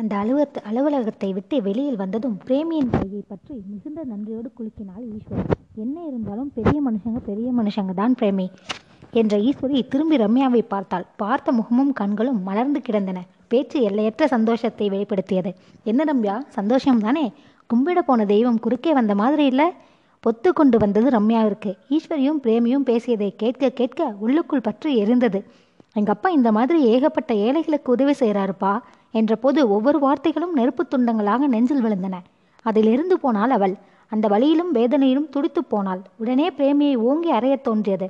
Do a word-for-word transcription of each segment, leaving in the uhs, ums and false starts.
அந்த அலுவலக அலுவலகத்தை விட்டு வெளியில் வந்ததும் பிரேமியின் கையை பற்றி மிகுந்த நன்றியோடு குலுக்கினாள் ஈஸ்வரி. என்ன இருந்தாலும் பெரிய மனுஷங்க பெரிய மனுஷங்க தான் பிரேமி என்ற ஈஸ்வரி திரும்பி ரம்யாவை பார்த்தாள். பார்த்த முகமும் கண்களும் மலர்ந்து கிடந்தன. பேச்சு எல்லையற்ற சந்தோஷத்தை வெளிப்படுத்தியது. என்ன ரம்யா, சந்தோஷம்தானே? கும்பிட போன தெய்வம் குறுக்கே வந்த மாதிரி இல்லை. பொத்து கொண்டு வந்தது ரம்யாவிற்கு. ஈஸ்வரியும் பிரேமியும் பேசியதை கேட்க கேட்க உள்ளுக்குள் பற்றி எரிந்தது. எங்கள் அப்பா இந்த மாதிரி ஏகப்பட்ட ஏழைகளுக்கு உதவி செய்கிறாருப்பா என்ற போது ஒவ்வொரு வார்த்தைகளும் நெருப்பு துண்டங்களாக நெஞ்சில் விழுந்தன. அதிலிருந்து போனாள் அவள். அந்த வலியிலும் வேதனையிலும் துடித்து போனாள். உடனே பிரேமியை ஓங்கி அறையத் தோன்றியது.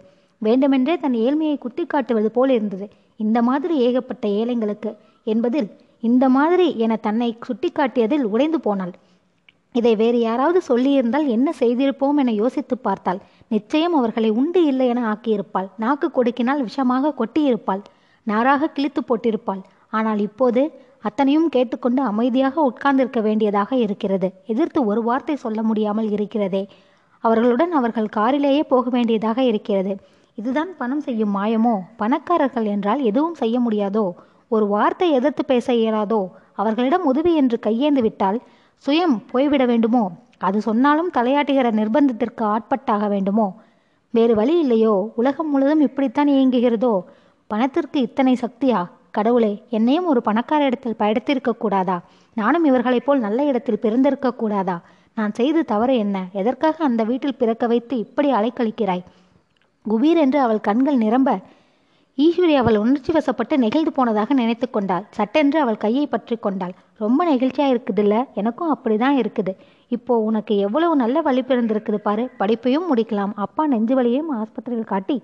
வேண்டுமென்றே தன் ஏழ்மையை குத்தி காட்டுவது போல இருந்தது. இந்த மாதிரி ஏகப்பட்ட ஏழைங்களுக்கு என்பதில் இந்த மாதிரி என தன்னை சுட்டி காட்டியதில் உடைந்து போனாள். இதை வேறு யாராவது சொல்லியிருந்தால் என்ன செய்திருப்போம் என யோசித்து பார்த்தாள். நிச்சயம் அவர்களை உண்டு இல்லை என ஆக்கியிருப்பாள். நாக்கு கொடுக்கினால் விஷமாக கொட்டியிருப்பாள். நாராக கிழித்து போட்டிருப்பாள். ஆனால் இப்போது அத்தனையும் கேட்டுக்கொண்டு அமைதியாக உட்கார்ந்திருக்க வேண்டியதாக இருக்கிறது. எதிர்த்து ஒரு வார்த்தை சொல்ல முடியாமல் இருக்கிறதே. அவர்களுடன் அவர்கள் காரிலேயே போக வேண்டியதாக இருக்கிறது. இதுதான் பணம் செய்யும் மாயமோ? பணக்காரர்கள் என்றால் எதுவும் செய்ய முடியாதோ? ஒரு வார்த்தை எதிர்த்து பேச இயலாதோ? அவர்களிடம் உதவி என்று கையேந்து விட்டால் சுயம் போய்விட வேண்டுமோ? அது சொன்னாலும் தலையாட்டுகிற நிர்பந்தத்திற்கு ஆட்பட்டாக வேண்டுமோ? வேறு வழி இல்லையோ? உலகம் முழுதும் இப்படித்தான் இயங்குகிறதோ? பணத்திற்கு இத்தனை சக்தியா? கடவுளே, என்னையும் ஒரு பணக்கார இடத்தில் படைத்திருக்க கூடாதா? நானும் இவர்களைப் போல் நல்ல இடத்தில் பிறந்திருக்க கூடாதா? நான் செய்து தவறு என்ன? எதற்காக அந்த வீட்டில் பிறக்க வைத்து இப்படி அலைக்கழிக்கிறாய்? குபீர் என்று அவள் கண்கள் நிரம்ப ஈஸ்வரி அவள் உணர்ச்சி வசப்பட்டு நெகிழ்ந்து போனதாக நினைத்து கொண்டாள். சட்டென்று அவள் கையை பற்றி கொண்டாள். ரொம்ப நெகிழ்ச்சியா இருக்குதுல்ல? எனக்கும் அப்படிதான் இருக்குது. இப்போ உனக்கு எவ்வளவு நல்ல வழி பிறந்திருக்குது பாரு. படிப்பையும் முடிக்கலாம். அப்பா நெஞ்சு வலியையும் ஆஸ்பத்திரியில் காட்டி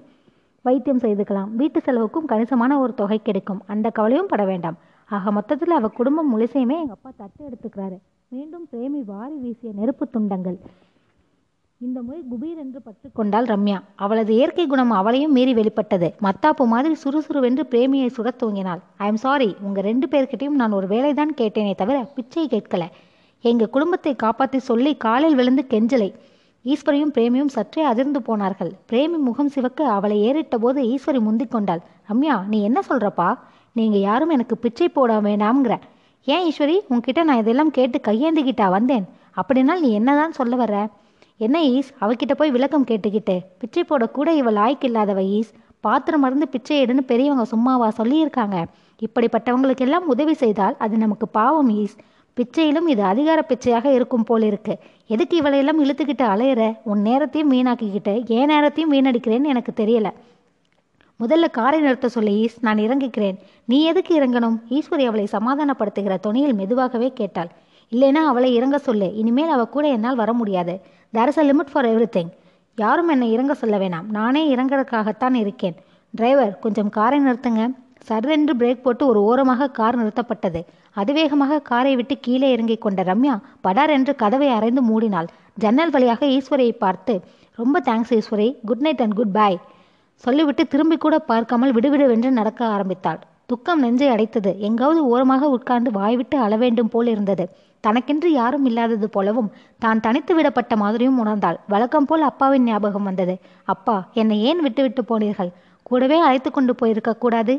வைத்தியம் செய்துக்கலாம். வீட்டு செலவுக்கும் கணிசமான ஒரு தொகை கிடைக்கும். அந்த கவலையும் பட வேண்டாம். ஆக மொத்தத்தில் அவள் குடும்பம் முழுசையுமே எங்கள் அப்பா தட்டு எடுத்துக்கிறாரு. மீண்டும் பிரேமி வாரி வீசிய நெருப்பு துண்டங்கள் இந்த முறை குபீர் என்று பற்றி கொண்டாள் ரம்யா. அவளது இயற்கை குணம் அவளையும் மீறி வெளிப்பட்டது. மத்தாப்பு மாதிரி சுறுசுறுவென்று பிரேமியை சுட தூங்கினாள். ஐ எம் சாரி, உங்கள் ரெண்டு பேர்கிட்டையும் நான் ஒரு வேலைதான் கேட்டேனே தவிர பிச்சை கேட்கல. எங்கள் குடும்பத்தை காப்பாற்றி சொல்லி காலில் விழுந்து கெஞ்சலை. ஈஸ்வரியும் பிரேமியும் சற்றே அதிர்ந்து போனார்கள். பிரேமி முகம் சிவக்க அவளை ஏறிட்ட போது ஈஸ்வரி முந்திக் கொண்டாள். ரம்யா, நீ என்ன சொல்றப்பா? நீங்க யாரும் எனக்கு பிச்சை போட வேண்டாம்ங்கிற. ஏன் ஈஸ்வரி, உன்கிட்ட நான் இதெல்லாம் கேட்டு கையேந்துகிட்டா வந்தேன்? அப்படின்னால் நீ என்னதான் சொல்ல வர்ற? என்ன ஈஸ், அவகிட்ட போய் விளக்கம் கேட்டுக்கிட்டு? பிச்சை போட கூட இவள் லாய்க்கு இல்லாதவ ஈஸ். பாத்திரம் மருந்து பிச்சை எடுன்னு பெரியவங்க சும்மாவா சொல்லியிருக்காங்க? இப்படிப்பட்டவங்களுக்கெல்லாம் உதவி செய்தால் அது நமக்கு பாவம் ஈஸ். பிச்சையிலும் இது அதிகார பிச்சையாக இருக்கும் போல் இருக்கு. எதுக்கு இவளையெல்லாம் இழுத்துக்கிட்டு அலையிற? உன் நேரத்தையும் வீணாக்கிக்கிட்டு ஏன் நேரத்தையும் வீணடிக்கிறேன்னு எனக்கு தெரியல. முதல்ல காரை நிறுத்த சொல்லி ஈஸ், நான் இறங்கிக்கிறேன். நீ எதுக்கு இறங்கணும்? ஈஸ்வரி அவளை சமாதானப்படுத்துகிற துணியில் மெதுவாகவே கேட்டாள். இல்லைனா அவளை இறங்க சொல்லு. இனிமேல் அவ கூட என்னால் வர முடியாது. There is a limit for everything. யாரும் என்னை இறங்க சொல்ல வேணாம். நானே இறங்குறதுக்காகத்தான் இருக்கேன். டிரைவர், கொஞ்சம் காரை நிறுத்துங்க. சர்ரென்று பிரேக் போட்டு ஒரு ஓரமாக கார் நிறுத்தப்பட்டது. அதிவேகமாக காரை விட்டு கீழே இறங்கிக் கொண்ட ரம்யா படார் என்று கதவை அரைந்து மூடினாள். ஜன்னல் வழியாக ஈஸ்வரியை பார்த்து, ரொம்ப thanks Eswari, good night and good bye சொல்லிவிட்டு திரும்பி கூட பார்க்காமல் விடுவிடுவென்று நடக்க ஆரம்பித்தாள். துக்கம் நெஞ்சை அடைத்தது. எங்காவது ஓரமாக உட்கார்ந்து வாய்விட்டு அளவேண்டும் போல் இருந்தது. தனக்கென்று யாரும் இல்லாதது போலவும் தான் தனித்து விடப்பட்ட மாதிரியும் உணர்ந்தாள். வழக்கம் போல் அப்பாவின் ஞாபகம் வந்தது. அப்பா, என்னை ஏன் விட்டுவிட்டு போனீர்கள்? கூடவே அழைத்து கொண்டு போயிருக்க கூடாது?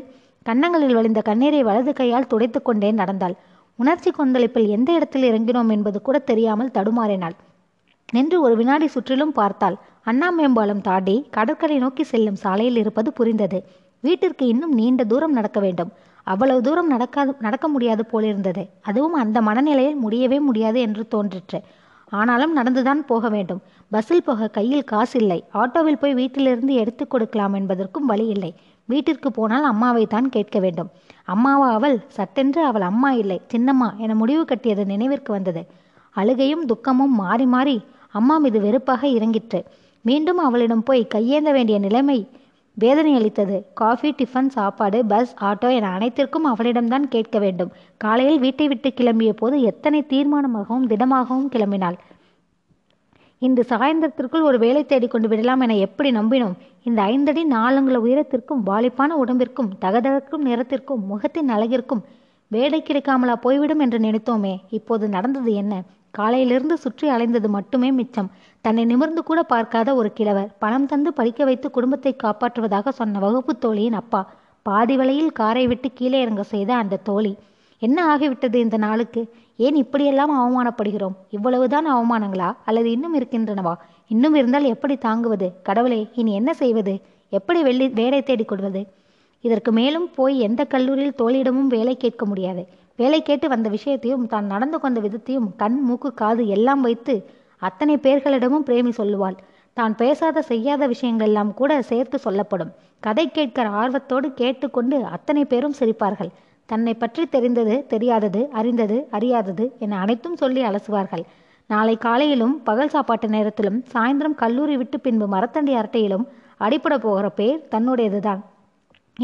கன்னங்களில் வழிந்த கண்ணீரை வலது கையால் துடைத்து கொண்டே நடந்தாள். உணர்ச்சி கொந்தளிப்பில் எந்த இடத்தில் இறங்கினோம் என்பது கூட தெரியாமல் தடுமாறினாள். நின்று ஒரு வினாடி சுற்றிலும் பார்த்தாள். அண்ணா மேம்பாலம் தாண்டி கடற்கரை நோக்கி செல்லும் சாலையில் இருப்பது புரிந்தது. வீட்டிற்கு இன்னும் நீண்ட தூரம் நடக்க வேண்டும். அவ்வளவு தூரம் நடக்காது நடக்க முடியாது போலிருந்தது. அதுவும் அந்த மனநிலையில் முடியவே முடியாது என்று தோன்றிற்று. ஆனாலும் நடந்துதான் போக வேண்டும். பஸ்ஸில் போக கையில் காசு இல்லை. ஆட்டோவில் போய் வீட்டிலிருந்து எடுத்து கொடுக்கலாம் என்பதற்கும் வழி இல்லை. வீட்டிற்கு போனால் அம்மாவை தான் கேட்க வேண்டும். அம்மாவா அவள்? சட்டென்று அவள் அம்மா இல்லை, சின்னம்மா என முடிவு கட்டியது நினைவிற்கு வந்தது. அழுகையும் துக்கமும் மாறி மாறி அம்மா மீது வெறுப்பாக இறங்கிற்று. மீண்டும் அவளிடம் போய் கையேந்த வேண்டிய நிலைமை வேதனை அளித்தது. காஃபி, டிஃபன், சாப்பாடு, பஸ், ஆட்டோ என அனைத்திற்கும் அவளிடம்தான் கேட்க வேண்டும். காலையில் வீட்டை விட்டு கிளம்பிய போது எத்தனை தீர்மானமாகவும் திடமாகவும் கிளம்பினாள். இன்று சாயந்தரத்திற்குள் ஒரு வேலை தேடிக்கொண்டு விடலாம் என எப்படி நம்பினோம்? இந்த ஐந்தடி நாலங்குல உயரத்திற்கும் வாலிப்பான உடம்பிற்கும் தகதகக்கும் நிறத்திற்கும் முகத்தின் அழகிற்கும் வேலை கிடைக்காமலா போய்விடும் என்று நினைத்தோமே. இப்போது நடந்தது என்ன? காலையிலிருந்து சுற்றி அலைந்தது மட்டுமே மிச்சம். தன்னை நிமிர்ந்து கூட பார்க்காத ஒரு கிழவர், பணம் தந்து படிக்க வைத்து குடும்பத்தை காப்பாற்றுவதாக சொன்ன வகுப்பு தோழியின் அப்பா, பாதி வழியில் காரை விட்டு கீழே இறங்க செய்த அந்த தோழி, என்ன ஆகிவிட்டது இந்த நாளுக்கு? ஏன் இப்படியெல்லாம் அவமானப்படுகிறோம்? இவ்வளவுதான் அவமானங்களா, அல்லது இன்னும் இருக்கின்றனவா? இன்னும் இருந்தால் எப்படி தாங்குவது? கடவுளே, இனி என்ன செய்வது? எப்படி வெள்ளி வேலை தேடிக்கொள்வது? இதற்கு மேலும் போய் எந்த கல்லூரியில் தோழியிடமும் வேலை கேட்க முடியாது. வேலை கேட்டு வந்த விஷயத்தையும் தான் நடந்து கொண்ட விதத்தையும் கண், மூக்கு, காது எல்லாம் வைத்து அத்தனை பேர்களிடமும் பிரேமி சொல்லுவாள். தான் பேசாத செய்யாத விஷயங்கள் எல்லாம் கூட சேர்த்து சொல்லப்படும். கதை கேட்கிற ஆர்வத்தோடு கேட்டுக்கொண்டு அத்தனை பேரும் சிரிப்பார்கள். தன்னை பற்றி தெரிந்தது, தெரியாதது, அறிந்தது, அறியாதது என அனைத்தும் சொல்லி அலசுவார்கள். நாளை காலையிலும் பகல் சாப்பாட்டு நேரத்திலும் சாயந்தரம் கல்லூரி விட்டு பின்பு மரத்தண்டி அரட்டையிலும் அடிபட போகிற பேர் தன்னுடையதுதான்.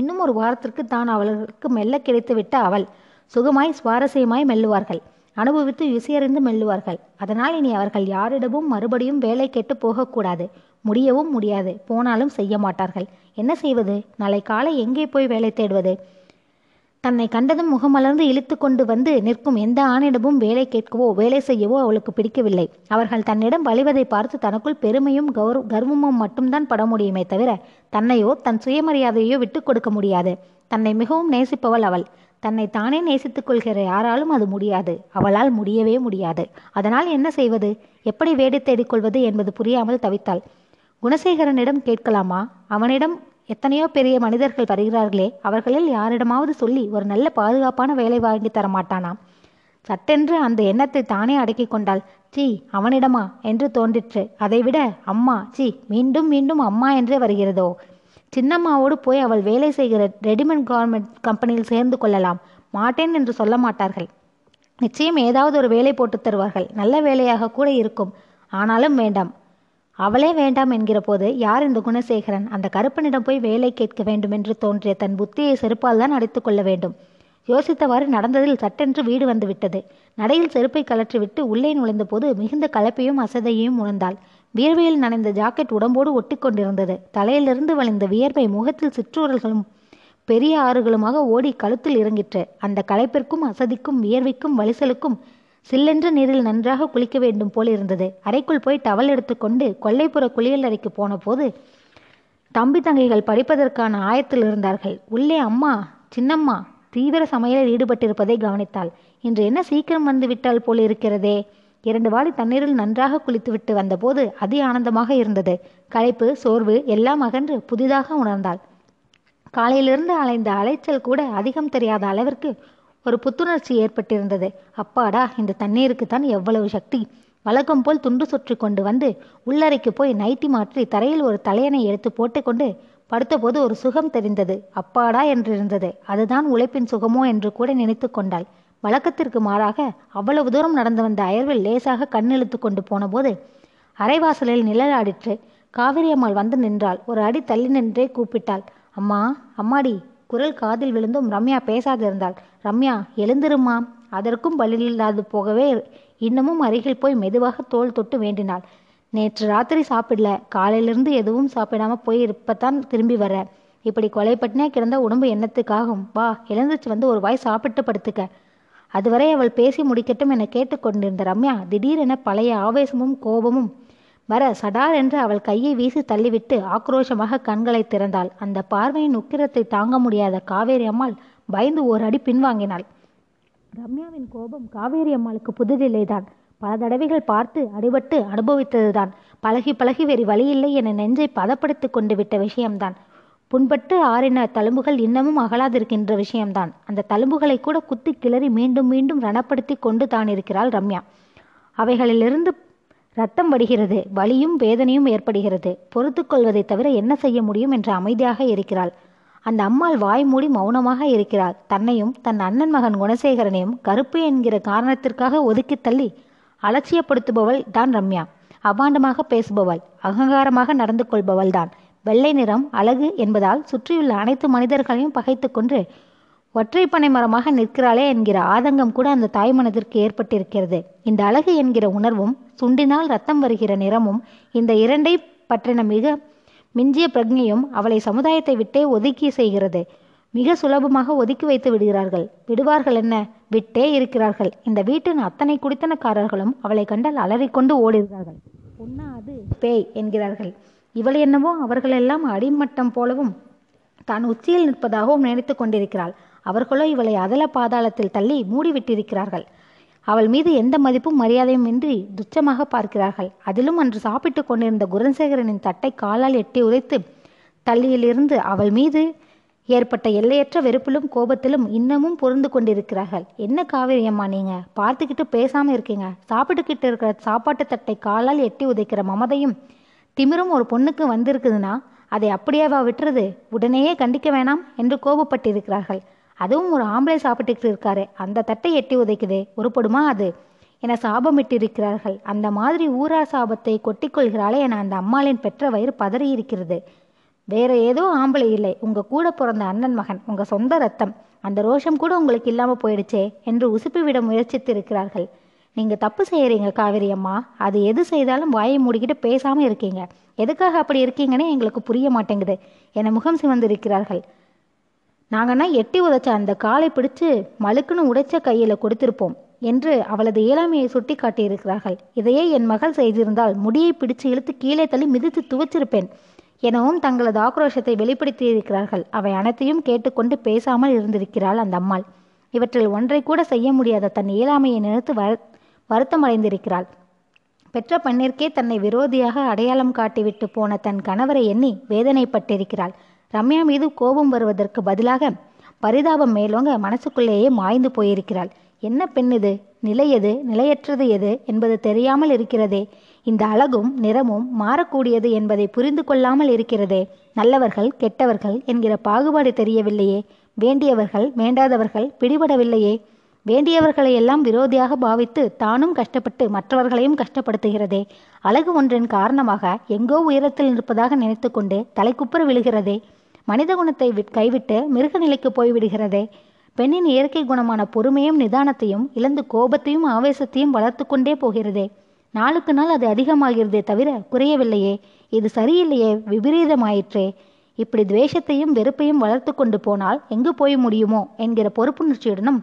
இன்னும் ஒரு வாரத்திற்கு தான் அவளுக்கு மெல்ல கிடைத்துவிட்ட அவள். சுகமாய் சுவாரஸ்யமாய் மெல்லுவார்கள், அனுபவித்து விசையறிந்து மெல்லுவார்கள். அதனால் இனி அவர்கள் யாரிடமும் மறுபடியும் வேலை கேட்டு போகக்கூடாது, முடியவும் முடியாது, போனாலும் செய்ய மாட்டார்கள். என்ன செய்வது? நாளை காலை எங்கே போய் வேலை தேடுவது? தன்னை கண்டதும் முகமலர்ந்து இழுத்து கொண்டு வந்து நிற்கும் எந்த ஆணிடமும் வேலை கேட்கவோ வேலை செய்யவோ அவளுக்கு பிடிக்கவில்லை. அவர்கள் தன்னிடம் வழிவதை பார்த்து தனக்குள் பெருமையும் கௌர கர்வமும் மட்டும்தான் பட முடியுமே தவிர தன்னையோ தன் சுயமரியாதையோ விட்டு கொடுக்க முடியாது. தன்னை மிகவும் நேசிப்பவள் அவள். தன்னை தானே நேசித்துக் கொள்கிற யாராலும் அது முடியாது, அவளால் முடியவே முடியாது. அதனால் என்ன செய்வது? எப்படி வேடி தேடிக்கொள்வது என்பது புரியாமல் தவித்தாள். குணசேகரனிடம் கேட்கலாமா? அவனிடம் எத்தனையோ பெரிய மனிதர்கள் வருகிறார்களே, அவர்களில் யாரிடமாவது சொல்லி ஒரு நல்ல பாதுகாப்பான வேலை வாங்கி தர மாட்டானா? சட்டென்று அந்த எண்ணத்தை தானே அடக்கி கொண்டாள். சீ, அவனிடமா என்று தோன்றிற்று. அதைவிட அம்மா, சீ, மீண்டும் மீண்டும் அம்மா என்றே வருகிறதோ. சின்னம்மாவோடு போய் அவள் வேலை செய்கிற ரெடிமேட் கார்மெண்ட் கம்பெனியில் சேர்ந்து கொள்ளலாம். மாட்டேன் என்று சொல்ல மாட்டார்கள். நிச்சயம் ஏதாவது ஒரு வேலை போட்டு தருவார்கள். நல்ல வேலையாக கூட இருக்கும். ஆனாலும் வேண்டாம். அவளே வேண்டாம் என்கிற போது யார் இந்த குணசேகரன்? அந்த கருப்பனிடம் போய் வேலை கேட்க வேண்டும் என்று தோன்றிய தன் புத்தியை செருப்பால் தான் அடித்து கொள்ள வேண்டும். யோசித்தவாறு நடந்ததில் சட்டென்று வீடு வந்து விட்டது. நடையில் செருப்பை கலற்றிவிட்டு உள்ளே நுழைந்த போது மிகுந்த கலப்பையும் அசதையையும் உணர்ந்தாள். வியர்வையில் நனைந்த ஜாக்கெட் உடம்போடு ஒட்டி கொண்டிருந்தது. தலையிலிருந்து வழிந்த வியர்வை முகத்தில் சிற்றூரல்களும் பெரிய ஆறுகளுமாக ஓடி கழுத்தில் இறங்கிற்று. அந்த களைப்பிற்கும் அசதிக்கும் வியர்வைக்கும் வலிசலுக்கும் சில்லென்று நீரில் நன்றாக குளிக்க வேண்டும் போல் இருந்தது. அறைக்குள் போய் டவல் எடுத்துக்கொண்டு கொல்லைப்புற குளியல் அறைக்கு போன போது தம்பி தங்கைகள் படிப்பதற்கான ஆயத்தில் இருந்தார்கள். உள்ளே அம்மா, சின்னம்மா தீவிர சமையலில் ஈடுபட்டிருப்பதை கவனித்தாள். இன்று என்ன சீக்கிரம் வந்து விட்டால் போல் இருக்கிறதே. இரண்டு வாடி தண்ணீரில் நன்றாக குளித்துவிட்டு வந்தபோது அதி ஆனந்தமாக இருந்தது. களைப்பு, சோர்வு எல்லாம் அகன்று புதிதாக உணர்ந்தாள். காலையிலிருந்து அலைந்த அலைச்சல் கூட அதிகம் தெரியாத அளவிற்கு ஒரு புத்துணர்ச்சி ஏற்பட்டிருந்தது. அப்பாடா, இந்த தண்ணீருக்கு தான் எவ்வளவு சக்தி! வழக்கம் போல் துண்டு சுற்றி கொண்டு வந்து உள்ளறைக்கு போய் நைட்டி மாற்றி தரையில் ஒரு தலையணை எடுத்து போட்டுக்கொண்டு படுத்தபோது ஒரு சுகம் தெரிந்தது. அப்பாடா என்றிருந்தது. அதுதான் உழைப்பின் சுகமோ என்று கூட நினைத்து கொண்டாள். வழக்கத்திற்கு மாறாக அவ்வளவு தூரம் நடந்து வந்த அயர்வில் லேசாக கண்ணெழுத்து கொண்டு போன போது அரைவாசலில் நிழலாடிற்று. காவிரி அம்மாள் வந்து நின்றாள். ஒரு அடி தள்ளி நின்றே கூப்பிட்டாள், அம்மா, அம்மாடி! குரல் காதில் விழுந்தும் ரம்யா பேசாதிருந்தாள். ரம்யா, எழுந்திருமா! அதற்கும் பலியில்லாது போகவே இன்னமும் அருகில் போய் மெதுவாக தோள் தொட்டு வேண்டினாள். நேற்று ராத்திரி சாப்பிடல, காலையிலிருந்து எதுவும் சாப்பிடாம போய் இருப்பத்தான் திரும்பி வர. இப்படி கொலைப்பட்டினே கிடந்த உடம்பு என்னத்துக்காகும்? வா, எழுந்துச்சு வந்து ஒரு வாய் சாப்பிட்டு படுத்துக்க. அதுவரை அவள் பேசி முடிக்கட்டும் என கேட்டுக்கொண்டிருந்த ரம்யா திடீரென பழைய ஆவேசமும் கோபமும் வர சடார் என்று அவள் கையை வீசி தள்ளிவிட்டு ஆக்ரோஷமாக கண்களை திறந்தாள். அந்த பார்வையின் உக்கிரத்தை தாங்க முடியாத காவேரி அம்மாள் பயந்து ஓர் அடி பின்வாங்கினாள். ரம்யாவின் கோபம் காவேரி அம்மாளுக்கு புதுதில்லைதான். பல தடவைகள் பார்த்து அடிபட்டு அனுபவித்ததுதான். பழகி பழகி வேறு வழியில்லை என நெஞ்சை பதப்படுத்தி கொண்டு விட்ட விஷயம்தான். புண்பட்டு ஆறின தழும்புகள் இன்னமும் அகலாதிருக்கின்ற விஷயம்தான். அந்த தழும்புகளை கூட குத்தி கிளறி மீண்டும் மீண்டும் ரணப்படுத்தி கொண்டு தான் இருக்கிறாள் ரம்யா. அவைகளிலிருந்து ரத்தம் வடிகிறது, வலியும் வேதனையும் ஏற்படுகிறது. பொறுத்து கொள்வதை தவிர என்ன செய்ய முடியும் என்று அமைதியாக இருக்கிறாள். அந்த அம்மாள் வாய் மூடி மௌனமாக இருக்கிறாள். தன்னையும் தன் அண்ணன் மகன் குணசேகரனையும் கருப்பு என்கிற காரணத்திற்காக ஒதுக்கி தள்ளி அலட்சியப்படுத்துபவள் தான் ரம்யா. அபாண்டமாக பேசுபவள், அகங்காரமாக நடந்து கொள்பவள் தான். வெள்ளை நிறம் அழகு என்பதால் சுற்றியுள்ள அனைத்து மனிதர்களையும் பகைத்து கொன்று ஒற்றை பனை மரமாக நிற்கிறாளே என்கிற ஆதங்கம் கூட அந்த தாய் மனதிற்கு ஏற்பட்டிருக்கிறது. இந்த அழகு என்கிற உணர்வும் சுண்டினால் ரத்தம் வருகிற நிறமும் இந்த இரண்டை பற்றின மிக மிஞ்சிய பிரக்ஞையும் அவளை சமுதாயத்தை விட்டே ஒதுக்கி செய்கிறது. மிக சுலபமாக ஒதுக்கி வைத்து விடுகிறார்கள். விடுவார்கள் என்ன, விட்டே இருக்கிறார்கள். இந்த வீட்டின் அத்தனை குடித்தனக்காரர்களும் அவளை கண்டால் அலறிக்கொண்டு ஓடுகிறார்கள். பொன்னா அது, பேய் என்கிறார்கள். இவள் என்னவோ அவர்களெல்லாம் அடிமட்டம் போலவும் தான் உச்சியில் நிற்பதாகவும் நினைத்து கொண்டிருக்கிறாள். அவர்களோ இவளை அதல பாதாளத்தில் தள்ளி மூடிவிட்டிருக்கிறார்கள். அவள் மீது எந்த மதிப்பும் மரியாதையும் இன்றி துச்சமாக பார்க்கிறார்கள். அதிலும் அன்று சாப்பிட்டு கொண்டிருந்த குருசேகரனின் தட்டை காலால் எட்டி உதைத்து தள்ளியிலிருந்து அவள் மீது ஏற்பட்ட எல்லையற்ற வெறுப்பிலும் கோபத்திலும் இன்னமும் பொருந்து கொண்டிருக்கிறார்கள். என்ன காவிரியம்மா, நீங்க பார்த்துக்கிட்டு பேசாமல் இருக்கீங்க? சாப்பிட்டுக்கிட்டு இருக்கிற சாப்பாட்டு தட்டை காலால் எட்டி உதைக்கிற மமதையும் திமிரும் ஒரு பொண்ணுக்கு வந்திருக்குதுன்னா அதை அப்படியேவா விட்டுறது? உடனேயே கண்டிக்க வேணாம் என்று கோபப்பட்டிருக்கிறார்கள். அதுவும் ஒரு ஆம்பளை சாப்பிட்டுக்கிட்டு இருக்காரு, அந்த தட்டை எட்டி உதைக்குதே, உருப்படுமா அது என சாபமிட்டிருக்கிறார்கள். அந்த மாதிரி ஊரா சாபத்தை கொட்டிக்கொள்கிறாளே என அந்த அம்மாளின் பெற்ற வயிறு பதறி இருக்கிறது. வேற ஏதோ ஆம்பளை இல்லை, உங்க கூட பிறந்த அண்ணன் மகன், உங்க சொந்த ரத்தம், அந்த ரோஷம் கூட உங்களுக்கு இல்லாம போயிடுச்சே என்று உசுப்பிவிட முயற்சித்திருக்கிறார்கள். நீங்க தப்பு செய்யறீங்க காவேரி அம்மா, அது எது செய்தாலும் வாயை மூடிக்கிட்டு பேசாம இருக்கீங்க. எதுக்காக அப்படி இருக்கீங்கன்னு எங்களுக்கு புரிய மாட்டேங்குது என முகம் சிவந்திருக்கிறார்கள். நாங்கன்னா எட்டி உதைச்ச அந்த காலை பிடிச்சு மழுக்குன்னு உடைச்ச கையில கொடுத்திருப்போம் என்று அவளது இயலாமையை சுட்டி காட்டியிருக்கிறார்கள். இதையே என் மகள் செய்திருந்தால் முடியை பிடிச்சு இழுத்து கீழே தள்ளி மிதித்து துவைச்சிருப்பேன் எனவும் தங்களது ஆக்ரோஷத்தை வெளிப்படுத்தியிருக்கிறார்கள். அவை அனைத்தையும் கேட்டுக்கொண்டு பேசாமல் இருந்திருக்கிறாள் அந்த அம்மாள். இவற்றில் ஒன்றை கூட செய்ய முடியாத தன் இயலாமையை நினைத்து வரு வருத்தமடைந்திருக்கிறாள். பெற்ற பெண்ணிற்கே தன்னை விரோதியாக அடையாளம் காட்டிவிட்டு போன தன் கணவரை எண்ணி வேதனைப்பட்டிருக்கிறாள். ரம்யா மீது கோபம் வருவதற்கு பதிலாக பரிதாபம் மேலோங்க மனசுக்குள்ளேயே மாய்ந்து போயிருக்கிறாள். என்ன பெண் இது, நிலை எது, நிலையற்றது எது என்பது தெரியாமல் இருக்கிறதே, இந்த அழகும் நிறமும் மாறக்கூடியது என்பதை புரிந்து கொள்ளாமல் இருக்கிறதே, நல்லவர்கள் கெட்டவர்கள் என்கிற பாகுபாடு தெரியவில்லையே, வேண்டியவர்கள் வேண்டாதவர்கள் பிடிபடவில்லையே, வேண்டியவர்களை எல்லாம் விரோதியாக பாவித்து தானும் கஷ்டப்பட்டு மற்றவர்களையும் கஷ்டப்படுத்துகிறதே, அழகு ஒன்றின் காரணமாக எங்கோ உயரத்தில் நிற்பதாக நினைத்து கொண்டு தலைக்குப்புற விழுகிறதே, மனித குணத்தை கைவிட்டு மிருக நிலைக்கு போய்விடுகிறதே, பெண்ணின் இயற்கை குணமான பொறுமையும் நிதானத்தையும் இழந்து கோபத்தையும் ஆவேசத்தையும் வளர்த்து கொண்டே போகிறதே. நாளுக்கு நாள் அது அதிகமாகிறதே தவிர குறையவில்லையே. இது சரியில்லையே, விபரீதமாயிற்றே. இப்படி துவேஷத்தையும் வெறுப்பையும் வளர்த்து கொண்டு போனால் எங்கு போய் முடியுமோ என்கிற பொறுப்புணர்ச்சியுடனும்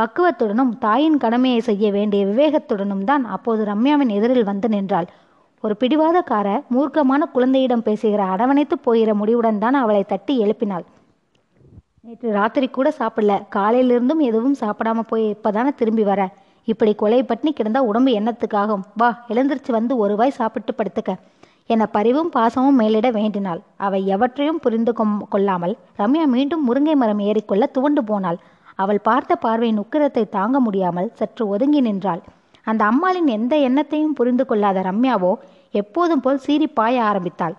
பக்குவத்துடனும் தாயின் கடமையை செய்ய வேண்டிய விவேகத்துடனும் தான் அப்போது ரம்யாவின் எதிரில் வந்து நின்றாள். ஒரு பிடிவாதக்கார மூர்க்கமான குழந்தையிடம் பேசுகிற அடவணைத்து போகிற முடிவுடன் தான் அவளை தட்டி எழுப்பினாள். நேற்று ராத்திரி கூட சாப்பிடல, காலையிலிருந்தும் எதுவும் சாப்பிடாம போய் இப்பதானே திரும்பி வர, இப்படி கொலை பட்டினி கிடந்தா உடம்பு என்னத்துக்காகும், வா எழுந்திரிச்சு வந்து ஒரு வாய் சாப்பிட்டு படுத்துக்க என பரிவும் பாசமும் மேலிட வேண்டினாள். அவை எவற்றையும் புரிந்து கொள்ளாமல் ரம்யா மீண்டும் முருங்கை மரம் ஏறிக்கொள்ள துவண்டு போனாள். அவள் பார்த்த பார்வையின் உக்கிரத்தை தாங்க முடியாமல் சற்று ஒதுங்கி நின்றாள். அந்த அம்மாளின் எந்த எண்ணத்தையும் புரிந்து கொள்ளாத ரம்யாவோ எப்போதும் போல் சீறி பாய ஆரம்பித்தாள்.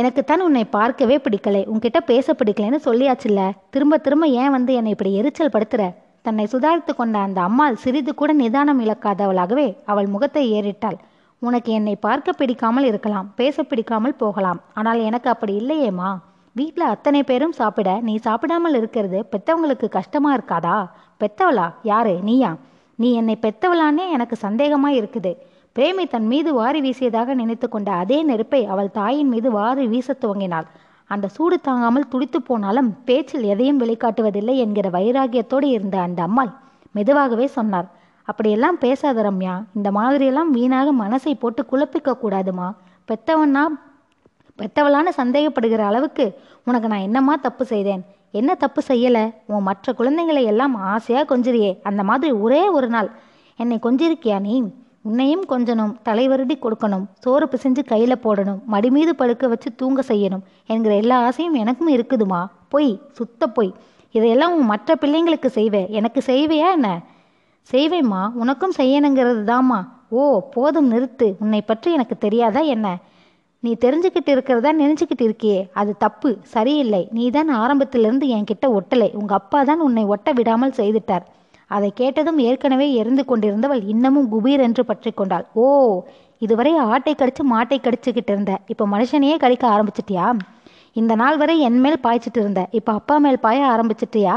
எனக்குத்தான் உன்னை பார்க்கவே பிடிக்கலை, உன்கிட்ட பேச பிடிக்கலைன்னு சொல்லியாச்சுல்ல, திரும்ப திரும்ப ஏன் வந்து என்னை இப்படி எரிச்சல் படுத்துற? தன்னை சுதாரித்து கொண்ட அந்த அம்மாள் சிறிது கூட நிதானம் இழக்காதவளாகவே அவள் முகத்தை ஏறிட்டாள். உனக்கு என்னை பார்க்க பிடிக்காமல் இருக்கலாம், பேச பிடிக்காமல் போகலாம், ஆனால் எனக்கு அப்படி இல்லையேம்மா. வீட்டில் அத்தனை பேரும் சாப்பிட நீ சாப்பிடாமல் இருக்கிறது பெத்தவங்களுக்கு கஷ்டமா இருக்காதா? பெத்தவளா? யாரு, நீயா? நீ என்னை பெத்தவளானே எனக்கு சந்தேகமா இருக்குது. பிரேமி தன் மீது வாரி வீசியதாக நினைத்து கொண்ட அதே நெருப்பை அவள் தாயின் மீது வாரி வீச துவங்கினாள். அந்த சூடு தாங்காமல் துடித்து போனாலும் பேச்சில் எதையும் வெளிக்காட்டுவதில்லை என்கிற வைராகியத்தோடு இருந்த அந்த அம்மாள் மெதுவாகவே சொன்னார். அப்படியெல்லாம் பேசாத ரம்யா, இந்த மாதிரியெல்லாம் வீணாக மனசை போட்டு குழப்பிக்க கூடாதுமா. பெத்தவன்னா பெத்தவளான சந்தேகப்படுகிற அளவுக்கு உனக்கு நான் என்னம்மா தப்பு செய்தேன்? என்ன தப்பு செய்யலை? உன் மற்ற குழந்தைங்களை எல்லாம் ஆசையாக கொஞ்சிறியே, அந்த மாதிரி ஒரே ஒரு நாள் என்னை கொஞ்சிருக்கியா நீ? உன்னையும் கொஞ்சணும், தலைவருடி கொடுக்கணும், சோறு பிசைஞ்சு கையில போடணும், மடிமீது படுக்க வச்சு தூங்க செய்யணும் என்கிற எல்லா ஆசையும் எனக்கும் இருக்குதுமா. பொய், சுத்த பொய். இதையெல்லாம் உன் மற்ற பிள்ளைங்களுக்கு செய்வே, எனக்கு செய்வையா என்ன? செய்வேம்மா, உனக்கும் செய்யணுங்கிறது தாம்மா. ஓ போதும், நிறுத்து. உன்னை பற்றி எனக்கு தெரியாதா என்ன? நீ தெரிஞ்சுக்கிட்டு இருக்கிறதா நினைச்சுக்கிட்டு இருக்கியே, அது தப்பு, சரியில்லை. நீ தான் ஆரம்பத்திலிருந்து என்கிட்ட ஒட்டலை, உங்க அப்பா தான் உன்னை ஒட்ட விடாமல் செய்துட்டார். அதை கேட்டதும் ஏற்கனவே எரிந்து கொண்டிருந்தவள் இன்னமும் குபீர் என்று பற்றி கொண்டாள். ஓ, இதுவரை ஆட்டை கடிச்சு மாட்டை கடிச்சுக்கிட்டு இருந்த, இப்போ மனுஷனையே கடிக்க ஆரம்பிச்சிட்டியா? இந்த நாள் வரை என் மேல் பாய்ச்சிட்டு இருந்த, இப்போ அப்பா மேல் பாய ஆரம்பிச்சிட்டியா?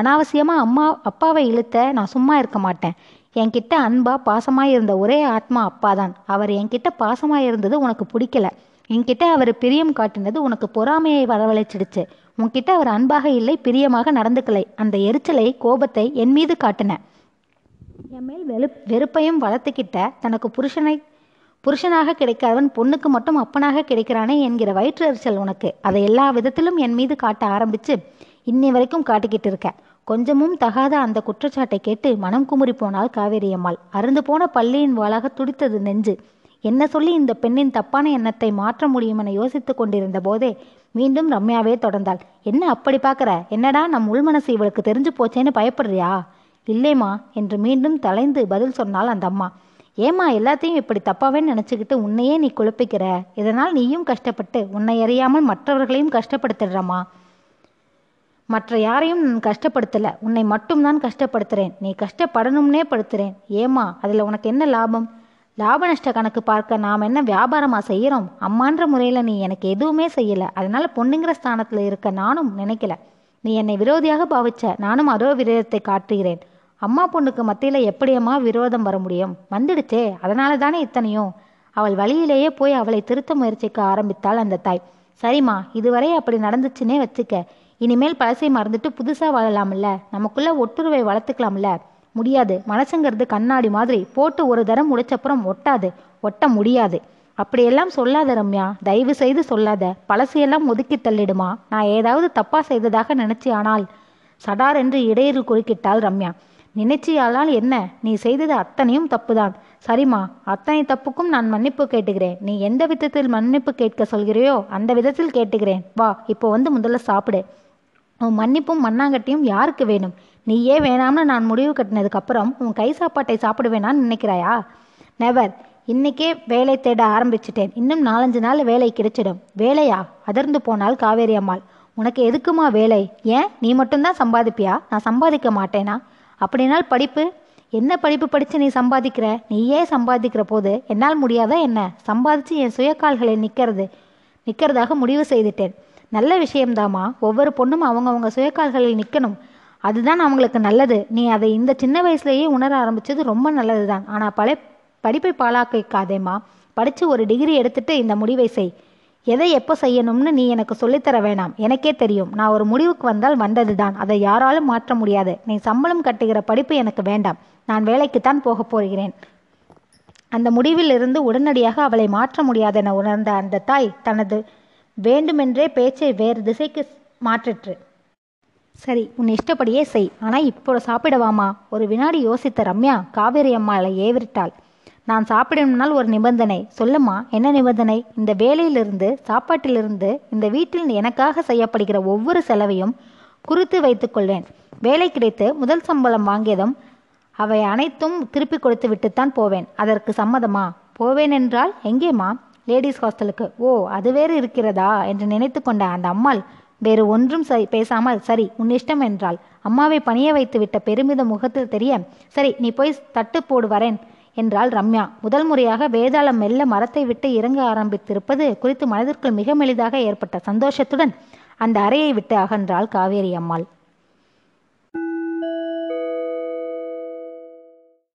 அனாவசியமா அம்மா அப்பாவை இழுத்த நான் சும்மா இருக்க மாட்டேன். என்கிட்ட அன்பா பாசமாக இருந்த ஒரே ஆத்மா அப்பா தான். அவர் என்கிட்ட பாசமாக இருந்தது உனக்கு பிடிக்கல, என்கிட்ட அவர் பிரியம் காட்டினது உனக்கு பொறாமையை வரவழைச்சிடுச்சு. உன்கிட்ட அவர் அன்பாக இல்லை, பிரியமாக நடந்துக்கலை. அந்த எரிச்சலை கோபத்தை என் மீது காட்டின, என் மேல் வெறு வெறுப்பையும் வளர்த்துக்கிட்ட தனக்கு புருஷனை புருஷனாக கிடைக்காதவன் பொண்ணுக்கு மட்டும் அப்பனாக கிடைக்கிறானே என்கிற வயிற்று எரிச்சல் உனக்கு. அதை எல்லா விதத்திலும் என் மீது காட்ட ஆரம்பிச்சு இன்னி வரைக்கும் காட்டிக்கிட்டு இருக்க. கொஞ்சமும் தகாத அந்த குற்றச்சாட்டை கேட்டு மனம் குமுறி போனாள் காவேரியம்மாள். அருந்து போன பள்ளியின் வாளாக துடித்தது நெஞ்சு. என்ன சொல்லி இந்த பெண்ணின் தப்பான எண்ணத்தை மாற்ற முடியுமென யோசித்து கொண்டிருந்த போதே மீண்டும் ரம்யாவே தொடர்ந்தாள். என்ன அப்படி பார்க்குற? என்னடா நம் உள்மனசு இவளுக்கு தெரிஞ்சு போச்சேன்னு பயப்படுறியா? இல்லைம்மா என்று மீண்டும் தலைந்து பதில் சொன்னாள் அந்த அம்மா. ஏம்மா எல்லாத்தையும் இப்படி தப்பாவே நினச்சிக்கிட்டு உன்னையே நீ குழப்பிக்கிற? இதனால் நீயும் கஷ்டப்பட்டு உன்னை அறியாமல் மற்றவர்களையும் கஷ்டப்படுத்திடுறம்மா. மற்ற யாரையும் நான் கஷ்டப்படுத்தலை, உன்னை மட்டும்தான் கஷ்டப்படுத்துகிறேன். நீ கஷ்டப்படணும்னே படுத்துகிறேன். ஏம்மா அதில் உனக்கு என்ன லாபம்? லாப நஷ்ட கணக்கு பார்க்க நாம் என்ன வியாபாரமாக செய்கிறோம்? அம்மான்ற முறையில் நீ எனக்கு எதுவுமே செய்யலை. அதனால் பொண்ணுங்கிற ஸ்தானத்தில் இருக்க நானும் நினைக்கல. நீ என்னை விரோதியாக பாவிச்ச, நானும் அதோ விரோதத்தை காட்டுகிறேன். அம்மா பொண்ணுக்கு மத்தியில் எப்படியம்மா விரோதம் வர முடியும்? வந்துடுச்சே, அதனால தானே இத்தனையும். அவள் வழியிலேயே போய் அவளை திருத்த முயற்சிக்க ஆரம்பித்தாள் அந்த தாய். சரிம்மா, இதுவரை அப்படி நடந்துச்சுன்னே வச்சுக்க. இனிமேல் பழசை மறந்துட்டு புதுசாக வாழலாம்ல, நமக்குள்ளே ஒட்டுருவை வளர்த்துக்கலாம்ல. முடியாது, மனசுங்கிறது கண்ணாடி மாதிரி, போட்டு ஒரு தரம் உடைச்சப்புறம் ஒட்டாது, ஒட்ட முடியாது. அப்படியெல்லாம் சொல்லாத ரம்யா, தயவு செய்து சொல்லாத. பழசையெல்லாம் ஒதுக்கி தள்ளிடுமா? நான் ஏதாவது தப்பாக செய்ததாக நினச்சி ஆனால் சடார் என்று இடையிறு குறுக்கிட்டாள் ரம்யா. நினைச்சியாளால் என்ன, நீ செய்தது அத்தனையும் தப்புதான். சரிம்மா, அத்தனை தப்புக்கும் நான் மன்னிப்பு கேட்டுக்கிறேன். நீ எந்த விதத்தில் மன்னிப்பு கேட்க சொல்கிறையோ அந்த விதத்தில் கேட்டுக்கிறேன். வா, இப்போ வந்து முதல்ல சாப்பிடு. உன் மன்னிப்பும் மண்ணாங்கட்டியும் யாருக்கு வேணும்? நீயே வேணாம்னு நான் முடிவு கட்டினதுக்கு அப்புறம் உன் கை சாப்பாட்டை சாப்பிடுவேனான்னு நினைக்கிறாயா? நெவர். இன்னைக்கே வேலை தேட ஆரம்பிச்சிட்டேன். இன்னும் நாலஞ்சு நாள் வேலை கிடைச்சிடும். வேலையா? அதிர்ந்து போனால் காவேரி அம்மாள். உனக்கு எதுக்குமா வேலை? ஏன் நீ மட்டும்தான் சம்பாதிப்பியா? நான் சம்பாதிக்க மாட்டேனா? அப்படினால் படிப்பு? என்ன படிப்பு படித்து நீ சம்பாதிக்கிற? நீயே சம்பாதிக்கிற போது என்னால் முடியாத என்ன? சம்பாதிச்சு என் சுயக்கால்களை நிற்கிறது நிற்கிறதாக முடிவு செய்துட்டேன். நல்ல விஷயம்தாம்மா. ஒவ்வொரு பொண்ணும் அவங்கவுங்க சுயக்கால்களில் நிற்கணும், அதுதான் அவங்களுக்கு நல்லது. நீ அதை இந்த சின்ன வயசுலேயே உணர ஆரம்பித்தது ரொம்ப நல்லது தான். ஆனால் பழைய படிப்பை பாழாக்காதேம்மா. படித்து ஒரு டிகிரி எடுத்துட்டு இந்த முடிவை செய். எதை எப்போ செய்யணும்னு நீ எனக்கு சொல்லித்தர வேணாம். எனக்கே தெரியும். நான் ஒரு முடிவுக்கு வந்தால் வந்தது தான், அதை யாராலும் மாற்ற முடியாது. நீ சம்பளம் கட்டுகிற படிப்பு எனக்கு வேண்டாம். நான் வேலைக்குத்தான் போக போகிறேன். அந்த முடிவில் இருந்து உடனடியாக அவளை மாற்ற முடியாதென உணர்ந்த அந்த தாய் தனது வேண்டுமென்றே பேச்சை வேறு திசைக்கு மாற்றிற்று. சரி, உன் இஷ்டப்படியே செய், ஆனால் இப்போ சாப்பிடவாமா? ஒரு வினாடி யோசித்த ரம்யா காவேரி அம்மாளை ஏவிட்டாள். நான் சாப்பிடணும்னால் ஒரு நிபந்தனை. சொல்லுமா, என்ன நிபந்தனை? இந்த வேலையிலிருந்து, சாப்பாட்டிலிருந்து, இந்த வீட்டில் எனக்காக செய்யப்படுகிற ஒவ்வொரு செலவையும் குறித்து வைத்துக்கொள்வேன். வேலை கிடைத்து முதல் சம்பளம் வாங்கியதும் அவை அனைத்தும் திருப்பி கொடுத்து விட்டுத்தான் போவேன். அதற்கு சம்மதமா? போவேன் என்றால் எங்கேம்மா? லேடிஸ் ஹாஸ்டலுக்கு. ஓ, அது வேறு இருக்கிறதா என்று நினைத்து கொண்ட அந்த அம்மாள் வேறு ஒன்றும் பேசாமல் சரி உன் இஷ்டம் என்றாள். அம்மாவை பணிய வைத்து விட்ட பெருமித முகத்தில் தெரிய, சரி நீ போய் தட்டு போடு வரேன் என்றாள் ரம்யா. முதல் முறையாக வேதாளம் மெல்ல மரத்தை விட்டு இறங்க ஆரம்பித்திருப்பது குறித்து மனதிற்குள் மிக மெளிதாக ஏற்பட்ட சந்தோஷத்துடன் அந்த அறையை விட்டு அகன்றாள் காவேரி அம்மாள்.